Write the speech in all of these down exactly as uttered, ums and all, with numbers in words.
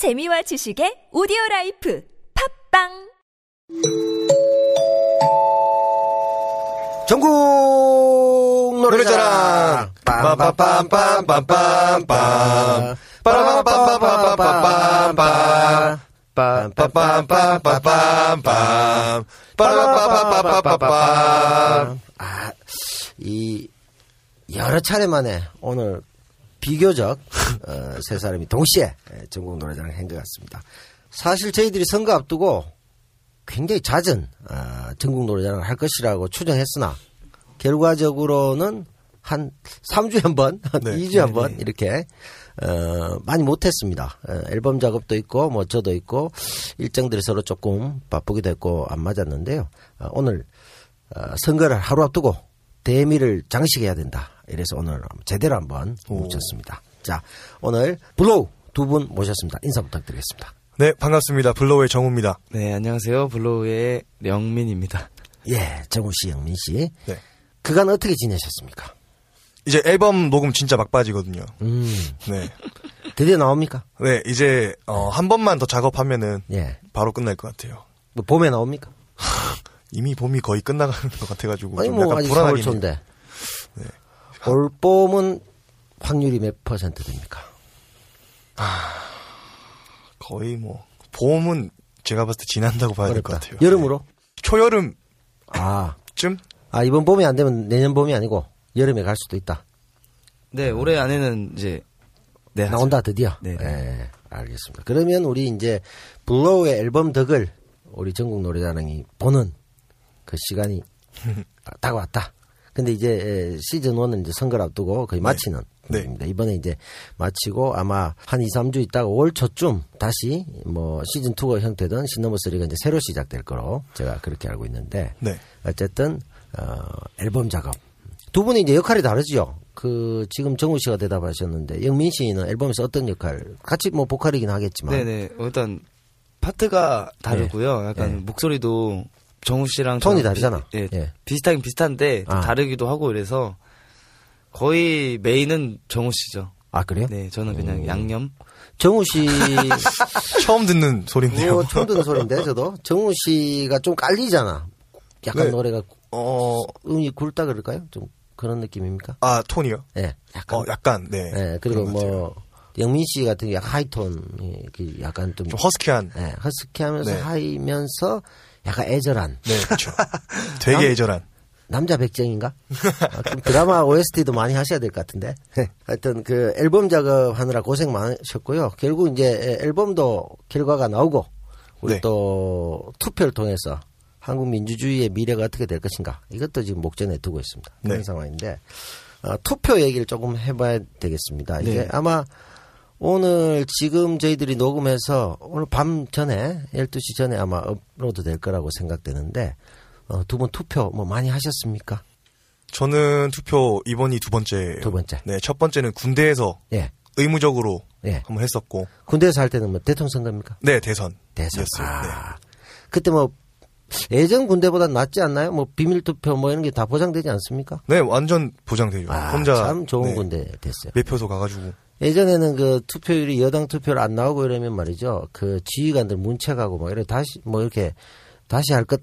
재미와 지식의 오디오라이프 팝빵 전국 노래자랑 빰빰빰빰빰빰빰 빠라바바바바바빰빰 빰빰빰빰빰빰 빠라바바바바빰. 아, 이 여러 차례만에 오늘 비교적 어, 세 사람이 동시에 전국 노래자랑 한 것 같습니다. 사실 저희들이 선거 앞두고 굉장히 잦은 어, 전국 노래자랑을 할 것이라고 추정했으나 결과적으로는 한 삼 주에 한 번, 네, 이 주에 한 번 이렇게 어, 많이 못했습니다. 앨범 작업도 있고 뭐 저도 있고 일정들이 서로 조금 바쁘기도 했고 안 맞았는데요. 어, 오늘 어, 선거를 하루 앞두고 대미를 장식해야 된다. 이래서 오늘 제대로 한번 모셨습니다. 자, 오늘 블로우 두 분 모셨습니다. 인사 부탁드리겠습니다. 네, 반갑습니다. 블로우의 정우입니다. 네, 안녕하세요. 블로우의 영민입니다. 예, 정우 씨, 영민 씨. 네. 그간 어떻게 지내셨습니까? 이제 앨범 녹음 진짜 막바지거든요. 음. 네. 드디어 나옵니까? 네, 이제 어, 한 번만 더 작업하면은 예. 바로 끝날 것 같아요. 뭐 봄에 나옵니까? 이미 봄이 거의 끝나가는 것 같아가지고 아니, 좀 뭐 약간 불안하긴 해요. 네. 올 봄은 확률이 몇 퍼센트 됩니까? 아, 거의 뭐 봄은 제가 봤을 때 지난다고 봐야 될 것 같아요. 여름으로? 네. 초여름 아 쯤? 아 이번 봄이 안 되면 내년 봄이 아니고 여름에 갈 수도 있다. 네, 올해 안에는 이제 네, 나온다 드디어. 네, 네, 알겠습니다. 그러면 우리 이제 블로우의 앨범 덕을 우리 전국 노래자랑이 보는 그 시간이 다가왔다. 근데 이제 시즌 일은 이제 선거를 앞두고 거의 마치는 네. 중입니다. 이번에 이제 마치고 아마 한 이, 삼 주 있다가 올 초쯤 다시 뭐 시즌 이가 형태든 시즌 삼이 이제 새로 시작될 거로 제가 그렇게 알고 있는데 네. 어쨌든 어, 앨범 작업 두 분이 이제 역할이 다르죠. 그 지금 정우 씨가 대답하셨는데 영민 씨는 앨범에서 어떤 역할? 같이 뭐 보컬이긴 하겠지만 네네 일단 파트가 다르고요. 네. 약간 네. 목소리도 정우 씨랑 톤이 다르잖아. 비, 예, 예. 비슷하긴 비슷한데 아. 다르기도 하고 그래서 거의 메인은 정우 씨죠. 아 그래요? 네, 저는 그냥 음. 양념. 정우 씨 처음 듣는 소린데요. 어, 처음 듣는 소린데 저도 정우 씨가 좀 깔리잖아. 약간 네. 노래가 어 음이 굵다 그럴까요? 좀 그런 느낌입니까? 아 톤이요? 네, 약간. 어, 약간 네. 네 그리고 뭐. 영민 씨 같은 게 약간 하이톤, 약간 좀, 좀 허스키한, 네, 허스키하면서 네. 하이면서 약간 애절한, 네, 그렇죠. 되게 남, 애절한 남자 백정인가? 드라마 오에스티도 많이 하셔야 될 것 같은데. 하여튼 그 앨범 작업하느라 고생 많으셨고요. 결국 이제 앨범도 결과가 나오고 우리 네. 또 투표를 통해서 한국 민주주의의 미래가 어떻게 될 것인가 이것도 지금 목전에 두고 있습니다. 그런 네. 상황인데 어, 투표 얘기를 조금 해봐야 되겠습니다. 이게 네. 아마 오늘 지금 저희들이 녹음해서 오늘 밤 전에 열두 시 전에 아마 업로드 될 거라고 생각되는데 어, 두 분 투표 뭐 많이 하셨습니까? 저는 투표 이번이 두 번째예요. 두 번째. 네, 첫 번째는 군대에서 예. 의무적으로 예. 한번 했었고 군대에서 할 때는 뭐 대통령 선거입니까? 네, 대선. 대선. 아, 네. 그때 뭐 예전 군대보다 낫지 않나요? 뭐 비밀 투표 뭐 이런 게 다 보장되지 않습니까? 네, 완전 보장되죠. 아, 혼자 참 좋은 네, 군대 됐어요. 매표소 가가지고. 예전에는 그 투표율이 여당 투표를 안 나오고 이러면 말이죠. 그 지휘관들 문책하고 막 이래 다시 뭐 이렇게 다시 할 것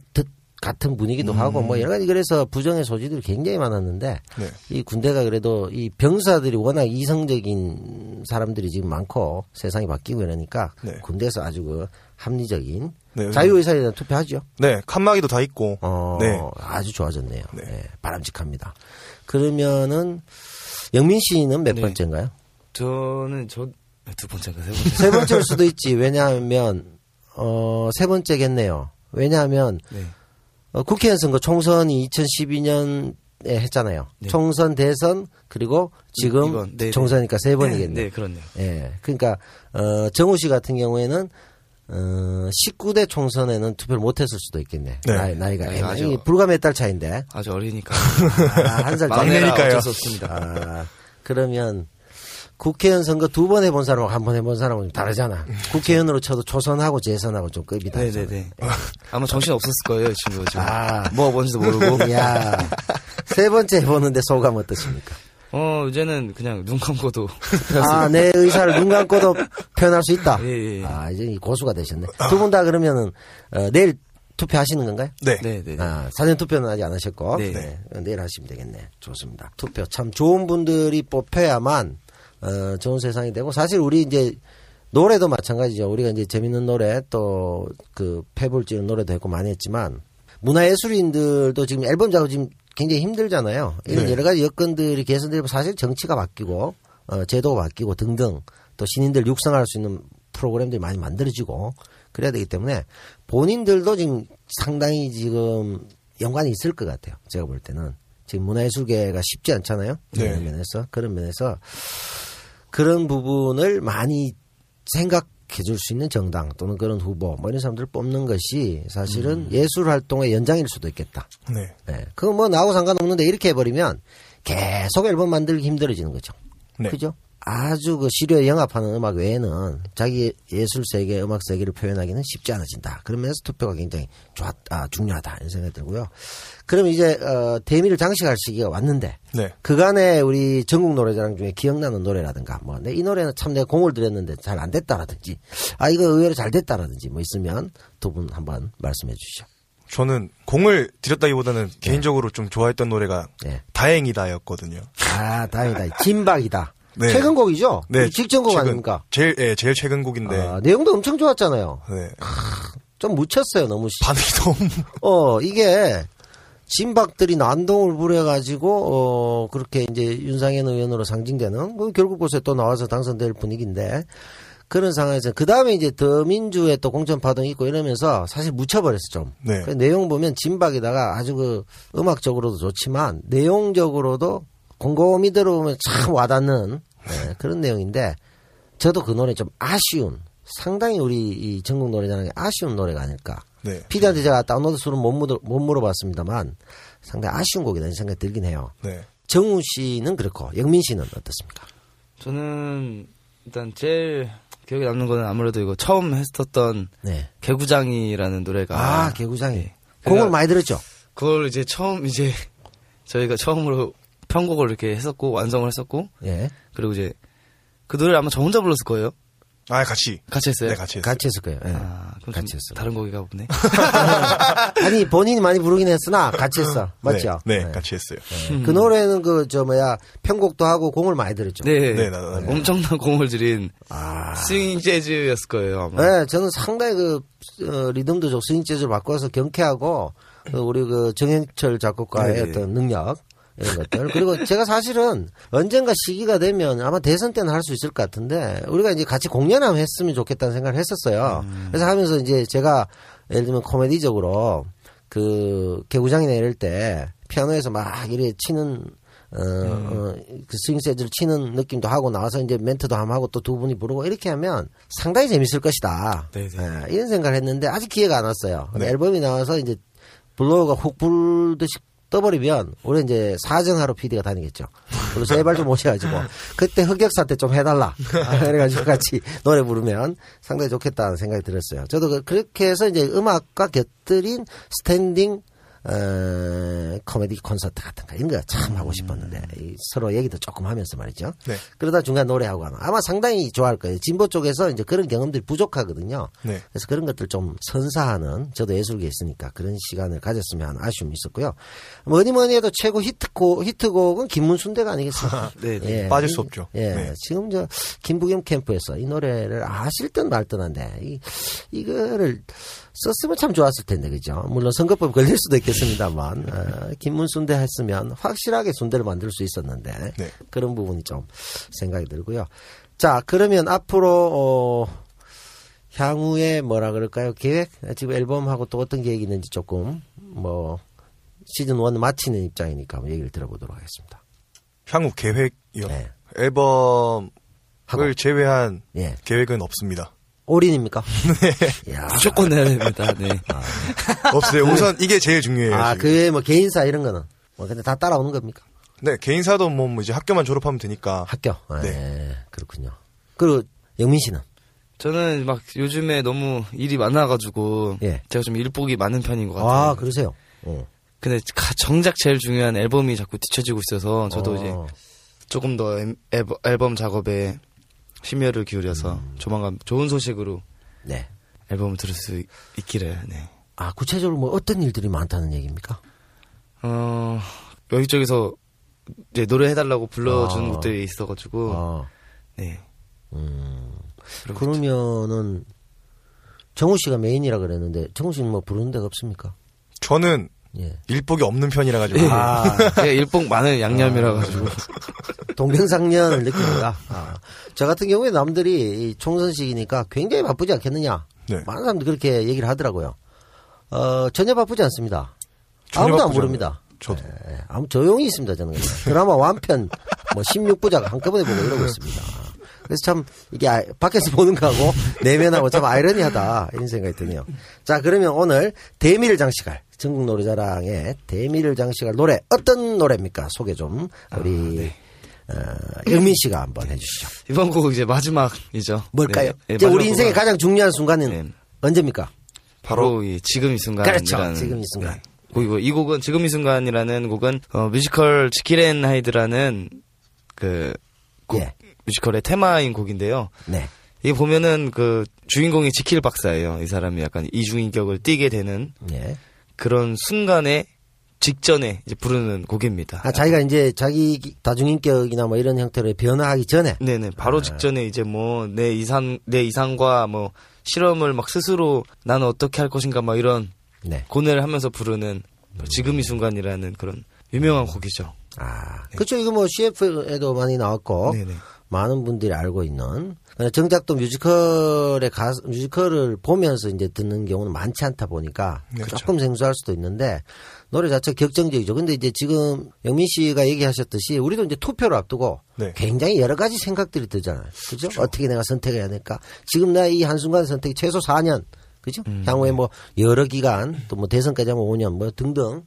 같은 분위기도 음. 하고 뭐 여러 가지 그래서 부정의 소지들이 굉장히 많았는데 네. 이 군대가 그래도 이 병사들이 워낙 이성적인 사람들이 지금 많고 세상이 바뀌고 이러니까 네. 군대에서 아주 그 합리적인 네, 자유의사에 대한 투표하죠. 네, 칸막이도 다 있고 어, 네. 아주 좋아졌네요. 네. 네, 바람직합니다. 그러면은 영민 씨는 몇 네. 번째인가요? 저는 저 두 번째가 세 번째 세 번째일 수도 있지. 왜냐하면 어, 세 번째겠네요. 왜냐하면 네. 어, 국회의원 선거 총선이 이천십이 년에 했잖아요. 네. 총선 대선 그리고 지금 이번, 네, 총선이니까 네. 세 번이겠네요. 네, 네 그렇네요. 예, 그러니까 어, 정우 씨 같은 경우에는 어, 십구 대 총선에는 투표를 못했을 수도 있겠네. 네. 나이, 나이가 네, 아주, 불과 몇 달 차인데 아주 어리니까 아, 한 살 막내니까요. 어쩔 수 없습니다. 아, 그러면. 국회의원 선거 두 번 해본 사람하고 한 번 해본 사람은 좀 다르잖아. 국회의원으로 쳐도 초선하고 재선하고 좀 급이 다르잖아. 네네네. 아마 정신 없었을 거예요, 이 친구 지금. 아, 뭐 뭔지도 모르고. 이야. 세 번째 해보는데 소감 어떠십니까? 어, 이제는 그냥 눈 감고도. 아, 내 의사를 눈 감고도 표현할 수 있다. 예, 예. 아, 이제 고수가 되셨네. 두 분 다 그러면은, 어, 내일 투표하시는 건가요? 네. 네, 네. 아, 사전 투표는 아직 안 하셨고. 네. 네. 내일 하시면 되겠네. 좋습니다. 투표. 참 좋은 분들이 뽑혀야만, 어, 좋은 세상이 되고, 사실 우리 이제, 노래도 마찬가지죠. 우리가 이제 재밌는 노래, 또, 그, 패불지는 노래도 했고 많이 했지만, 문화예술인들도 지금 앨범 작업 지금 굉장히 힘들잖아요. 이런 네. 여러 가지 여건들이 개선되고 사실 정치가 바뀌고, 어, 제도가 바뀌고 등등, 또 신인들 육성할 수 있는 프로그램들이 많이 만들어지고, 그래야 되기 때문에 본인들도 지금 상당히 지금 연관이 있을 것 같아요. 제가 볼 때는. 지금 문화예술계가 쉽지 않잖아요. 네. 그런 면에서. 그런 면에서 그런 부분을 많이 생각해 줄 수 있는 정당 또는 그런 후보 뭐 이런 사람들을 뽑는 것이 사실은 음. 예술활동의 연장일 수도 있겠다. 네. 네. 그건 뭐 나하고 상관없는데 이렇게 해버리면 계속 앨범 만들기 힘들어지는 거죠. 네. 그죠? 아주 그 시료에 영합하는 음악 외에는 자기 예술세계, 음악세계를 표현하기는 쉽지 않아진다. 그러면서 투표가 굉장히 좋았, 아, 중요하다 이런 생각이 들고요. 그럼 이제 어, 대미를 장식할 시기가 왔는데 네. 그간에 우리 전국 노래자랑 중에 기억나는 노래라든가 뭐 이 노래는 참 내가 공을 들였는데 잘 안 됐다라든지 아 이거 의외로 잘 됐다라든지 뭐 있으면 두 분 한번 말씀해 주시죠. 저는 공을 들였다기보다는 네. 개인적으로 좀 좋아했던 노래가 네. 다행이다였거든요. 아 다행이다. 진박이다. 네. 최근 곡이죠? 네. 직전 곡 최근, 아닙니까? 제일, 예, 제일 최근 곡인데. 아, 내용도 엄청 좋았잖아요. 네. 아, 좀 묻혔어요, 너무. 반응이 너무. 어, 이게, 진박들이 난동을 부려가지고, 어, 그렇게 이제 윤상현 의원으로 상징되는, 그 결국 곳에 또 나와서 당선될 분위기인데, 그런 상황에서, 그 다음에 이제 더민주의 또 공천파동이 있고 이러면서 사실 묻혀버렸어, 좀. 네. 그 내용 보면 진박에다가 아주 그 음악적으로도 좋지만, 내용적으로도 곰곰이 들어보면 참 와닿는 네, 그런 내용인데 저도 그 노래 좀 아쉬운 상당히 우리 이 전국 노래자랑의 아쉬운 노래가 아닐까. 네. 피디한테 제가 다운로드 수는 못, 못 물어봤습니다만 상당히 아쉬운 곡이라는 생각이 들긴 해요. 네. 정우 씨는 그렇고 영민 씨는 어떻습니까? 저는 일단 제일 기억에 남는 거는 아무래도 이거 처음 했었던 네. 개구장이라는 노래가 아 개구장이 네. 곡을 많이 들었죠? 그걸 이제 처음 이제 저희가 처음으로 편곡을 이렇게 했었고 완성을 했었고 예. 그리고 이제 그 노래를 아마 저 혼자 불렀을 거예요. 아 같이 같이 했어요. 네 같이 했어요. 같이 했을 거예요. 네. 아, 같이 했어. 다른 곡이가 없네. 아니 본인이 많이 부르긴 했으나 같이 했어. 맞죠? 네, 네, 네. 같이 했어요. 네. 그 노래는 그 저 뭐야 편곡도 하고 공을 많이 들였죠. 네, 네, 나, 나, 네. 엄청난 공을 들인 아. 스윙 재즈였을 거예요. 아마. 네, 저는 상당히 그 어, 리듬도 좋고 스윙 재즈를 바꿔서 경쾌하고 그 우리 그 정현철 작곡가의 네. 어떤 능력. 이런 것들. 그리고 제가 사실은 언젠가 시기가 되면 아마 대선 때는 할 수 있을 것 같은데 우리가 이제 같이 공연하면 했으면 좋겠다는 생각을 했었어요. 음. 그래서 하면서 이제 제가 예를 들면 코미디적으로 그 개구장이나 이럴 때 피아노에서 막 이렇게 치는 어, 음. 어, 그 스윙 재즈를 치는 느낌도 하고 나와서 이제 멘트도 한번 하고 또 두 분이 부르고 이렇게 하면 상당히 재밌을 것이다. 네, 이런 생각을 했는데 아직 기회가 안 왔어요. 네. 앨범이 나와서 이제 블로우가 훅 불듯이 떠버리면 우리 이제 사정하러 피디가 다니겠죠. 그리고 제발 좀 오셔가지고 그때 흑역사 때 좀 해달라. 그래가지고 같이 노래 부르면 상당히 좋겠다는 생각이 들었어요. 저도 그렇게 해서 이제 음악과 곁들인 스탠딩 어, 코미디 콘서트 같은 거 이런 거 참 하고 싶었는데 음. 서로 얘기도 조금 하면서 말이죠. 네. 그러다 중간 노래하고 하면 아마 상당히 좋아할 거예요. 진보 쪽에서 이제 그런 경험들이 부족하거든요. 네. 그래서 그런 것들 좀 선사하는 저도 예술계에 있으니까 그런 시간을 가졌으면 하는 아쉬움이 있었고요. 뭐니 뭐니 해도 최고 히트곡, 히트곡은 김문순대가 아니겠어요. 네, 네. 예. 빠질 수 없죠. 예. 네. 지금 저 김부겸 캠프에서 이 노래를 아실 듯 말 듯 한데 이, 이거를 썼으면 참 좋았을 텐데 그죠. 물론 선거법 걸릴 수도 있겠습니다만 어, 김문순대 했으면 확실하게 순대를 만들 수 있었는데 네. 그런 부분이 좀 생각이 들고요. 자 그러면 앞으로 어, 향후에 뭐라 그럴까요 계획? 지금 앨범하고 또 어떤 계획이 있는지 조금 뭐 시즌일 마치는 입장이니까 얘기를 들어보도록 하겠습니다. 향후 계획이요? 네. 앨범을 하고. 제외한 네. 계획은 없습니다. 올인입니까? 네. 야. 무조건 내야 됩니다. 네. 아, 네. 없어요. 우선 이게 제일 중요해요. 아, 그 외에 뭐 개인사 이런 거는? 뭐 근데 다 따라오는 겁니까? 네, 개인사도 뭐 이제 학교만 졸업하면 되니까. 학교? 네. 네. 그렇군요. 그리고 영민 씨는? 저는 막 요즘에 너무 일이 많아가지고. 예. 제가 좀 일복이 많은 편인 것 같아요. 아, 그러세요? 어. 근데 정작 제일 중요한 앨범이 자꾸 뒤쳐지고 있어서 저도 어. 이제 조금 더 앨범, 앨범 작업에 심혈을 기울여서 음. 조만간 좋은 소식으로 네. 앨범을 들을 수 있기를. 네. 아, 구체적으로 뭐 어떤 일들이 많다는 얘기입니까? 어, 여기저기서 이제 노래해달라고 불러주는 아. 것들이 있어가지고. 아. 네. 음. 그러면은, 정우 씨가 메인이라 그랬는데, 정우 씨는 뭐 부르는 데가 없습니까? 저는, 예. 일복이 없는 편이라가지고. 예. 아. 예, 일복 많은 양념이라가지고. 아. 동병상련을 느낍니다. 아. 저 같은 경우에 남들이 총선식이니까 굉장히 바쁘지 않겠느냐. 네. 많은 사람들이 그렇게 얘기를 하더라고요. 어, 전혀 바쁘지 않습니다. 전혀 아무도 안 부릅니다. 저도. 예, 아무, 조용히 있습니다, 저는. 드라마 완편, 뭐, 십육 부작 한꺼번에 보고 이러고 있습니다. 그래서 참, 이게 밖에서 보는 거하고 내면하고 참 아이러니하다, 이런 생각이 드네요. 자, 그러면 오늘 대미를 장식할, 전국 노래자랑의 대미를 장식할 노래, 어떤 노래입니까? 소개 좀, 우리, 아, 네. 어, 영민 씨가 한번 해주시죠. 이번 곡 이제 마지막이죠. 뭘까요? 네. 네, 우리 인생의 곡은... 가장 중요한 순간은 네. 언제입니까? 바로 이 지금 이 순간. 그렇죠. 지금 이 순간. 네. 곡이고, 이 곡은 지금 이 순간이라는 곡은 어, 뮤지컬 지킬 앤 하이드라는 그 곡, 예. 뮤지컬의 테마인 곡인데요. 네. 이게 보면은 그 주인공이 지킬 박사예요. 이 사람이 약간 이중인격을 띠게 되는 예. 그런 순간에 직전에 이제 부르는 곡입니다. 아, 자기가 이제 자기 다중인격이나 뭐 이런 형태로 변화하기 전에. 네네. 바로 아. 직전에 이제 뭐 내 이상 내 이상과 뭐 실험을 막 스스로 나는 어떻게 할 것인가 막 이런. 네. 고뇌를 하면서 부르는 음. 지금 이 순간이라는 그런 유명한 곡이죠. 아, 네. 그렇죠. 이거 뭐 씨에프에도 많이 나왔고 네네. 많은 분들이 알고 있는. 정작 또 뮤지컬의 가수, 뮤지컬을 보면서 이제 듣는 경우는 많지 않다 보니까 네, 조금 그렇죠. 생소할 수도 있는데 노래 자체가 격정적이죠. 근데 이제 지금 영민 씨가 얘기하셨듯이 우리도 이제 투표를 앞두고 네. 굉장히 여러 가지 생각들이 들잖아요. 그죠? 그렇죠. 어떻게 내가 선택해야 될까? 지금 나 이 한순간 선택이 최소 사 년. 그죠? 음, 향후에 뭐 여러 기간 또 뭐 대선까지 하면 오 년 뭐 등등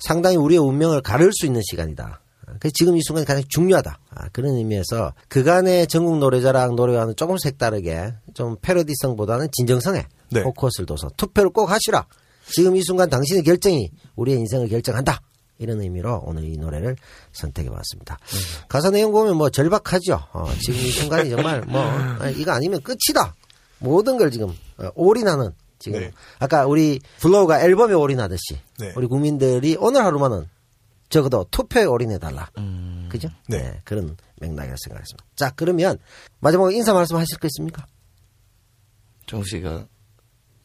상당히 우리의 운명을 가를 수 있는 시간이다. 그래서 지금 이 순간이 가장 중요하다. 아, 그런 의미에서 그간의 전국 노래자랑 노래와는 조금 색다르게 좀 패러디성보다는 진정성에 네. 포커스를 둬서 투표를 꼭 하시라. 지금 이 순간 당신의 결정이 우리의 인생을 결정한다. 이런 의미로 오늘 이 노래를 선택해봤습니다. 음. 가사 내용 보면 뭐 절박하죠. 어, 지금 이 순간이 정말 뭐 아니, 이거 아니면 끝이다. 모든 걸 지금 올인하는 지금 네. 아까 우리 블로우가 앨범에 올인하듯이 네. 우리 국민들이 오늘 하루만은 적어도 투표에 올인해달라. 음... 그죠? 네. 네. 그런 맥락이라고 생각했습니다. 자, 그러면 마지막으로 인사 말씀하실 거 있습니까? 정우 씨가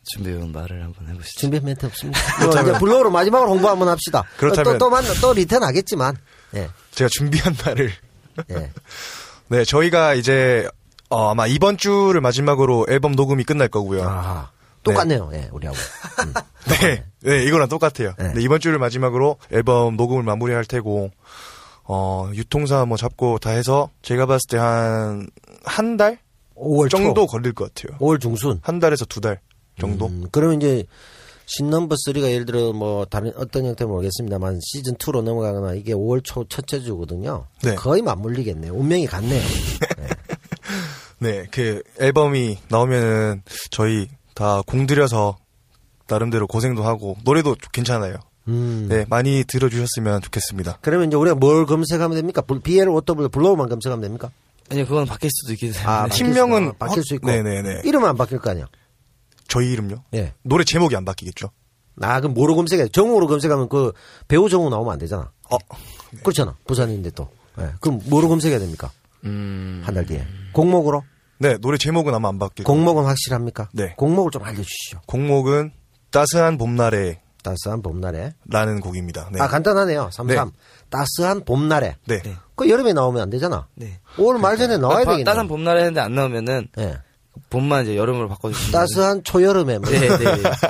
준비해온 말을 한번 해보시죠. 준비한 멘트 없습니다. 그렇다면... 블로우로 마지막으로 홍보 한번 합시다. 그렇다면 또, 또, 또, 또 리턴 하겠지만 네. 제가 준비한 말을 네. 네, 저희가 이제 어, 아마 이번 주를 마지막으로 앨범 녹음이 끝날 거고요. 아, 똑같네요. 예, 네. 네, 우리하고. 음, 네, 네, 이거랑 똑같아요. 네. 네, 이번 주를 마지막으로 앨범 녹음을 마무리할 테고, 어, 유통사 뭐 잡고 다 해서 제가 봤을 때 한, 한 달? 오월 정도 초. 걸릴 것 같아요. 오월 중순? 한 달에서 두 달 정도? 음, 그러면 이제, 신넘버삼가 예를 들어 뭐 다른 어떤 형태는 모르겠습니다만 시즌이로 넘어가거나 이게 오월 초 첫째 주거든요. 네. 거의 맞물리겠네요. 운명이 같네요. 네. 네, 그 앨범이 나오면은 저희 다 공들여서 나름대로 고생도 하고 노래도 괜찮아요. 음. 네, 많이 들어주셨으면 좋겠습니다. 그러면 이제 우리가 뭘 검색하면 됩니까? 비엘 오더블유 블로우만 검색하면 됩니까? 아니요, 그건 바뀔 수도 있기 때문에. 아, 팀명은 바뀔 수 있고. 네네네. 이름은 안 바뀔 거 아니야? 저희 이름요? 예. 노래 제목이 안 바뀌겠죠? 아, 그럼 뭐로 검색해? 정우로 검색하면 그 배우 정우 나오면 안 되잖아. 어, 네. 그렇잖아. 부산인데 또. 네. 그럼 뭐로 검색해야 됩니까? 음... 한 달 뒤에 공목으로? 네, 노래 제목은 아마 안 바뀌고. 공목은 확실합니까? 네. 공목을 좀 알려주시죠. 공목은 따스한 봄날에. 따스한 봄날에 라는 곡입니다. 네. 아, 간단하네요. 삼삼. 네. 따스한 봄날에. 네. 네. 그 여름에 나오면 안 되잖아. 네. 오월 말 전에 나와야 되겠네. 따스한 봄날에 했는데 안 나오면은 네. 봄만 이제 여름으로 바꿔주시면. 따스한 초여름에. 뭐. 네, 네.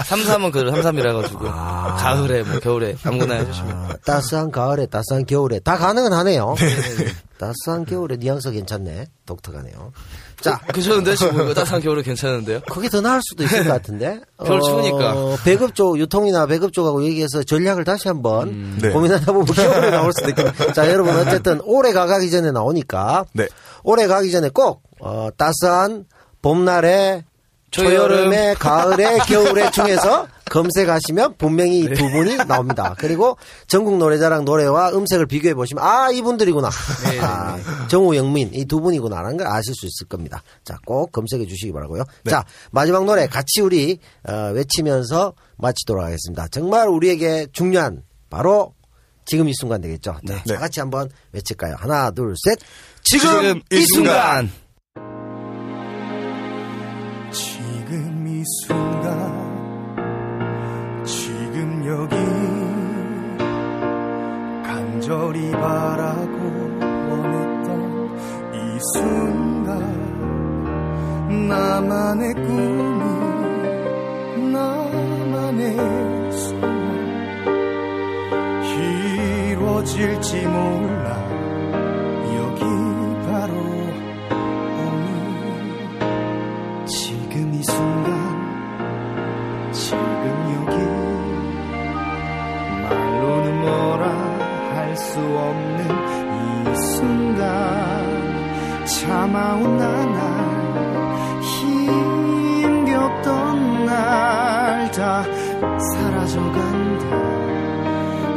삼삼은 그 삼삼이라가지고. 아. 가을에, 뭐 겨울에 아무거나 해주시면. 아, 따스한 가을에, 따스한 겨울에. 다 가능은 하네요. 네. 네. 따스한 겨울에 뉘앙스 괜찮네. 독특하네요. 자. 그러는데 지금 따스한 겨울에 괜찮은데요? 그게 더 나을 수도 있을 것 같은데. 겨울 추우니까. 어, 배급 쪽, 유통이나 배급 쪽하고 얘기해서 전략을 다시 한번 음, 네. 고민하다 보면 겨울에 나올 수도 있겠네. 자, 여러분 어쨌든 올해 가기 전에 나오니까. 네. 올해 가기 전에 꼭, 어, 따스한 봄날에, 초여름에, 가을에, 겨울에 중에서 검색하시면 분명히 이 두 분이 나옵니다. 그리고 전국 노래자랑 노래와 음색을 비교해 보시면 아 이분들이구나. 아, 정우, 영민 이 두 분이구나라는 걸 아실 수 있을 겁니다. 자, 꼭 검색해 주시기 바라고요. 네. 자, 마지막 노래 같이 우리 어, 외치면서 마치도록 하겠습니다. 정말 우리에게 중요한 바로 지금 이 순간 되겠죠. 자, 네. 다 같이 한번 외칠까요? 하나, 둘, 셋. 지금, 지금 이 순간. 순간. 지금 이 순간 지금 여기 간절히 바라고 원했던 이 순간 나만의 꿈이 나만의 소원 이루어질지 몰라 여기 바로 지금 이 순간 지금 여기 말로는 뭐라 할 수 없는 이 순간 참아온 나날 힘겹던 날 다 사라져간다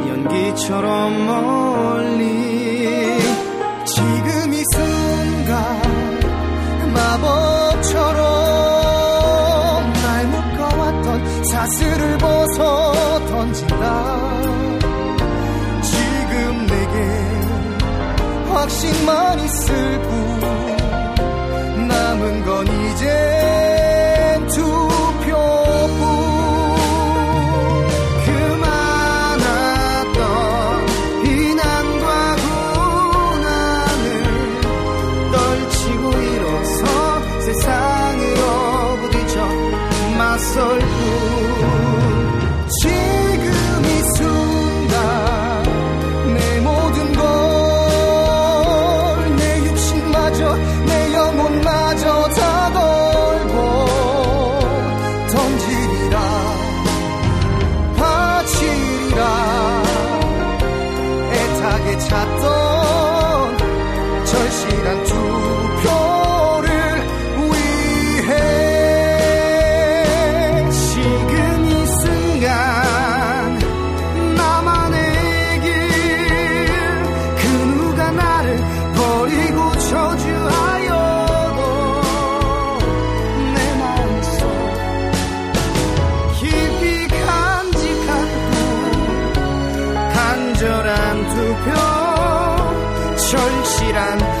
연기처럼 멀리 지금 이 순간 마법처럼 사슬을 벗어 던진다 지금 내게 확신만 있을 뿐 남은 건 이젠 투표뿐 절실한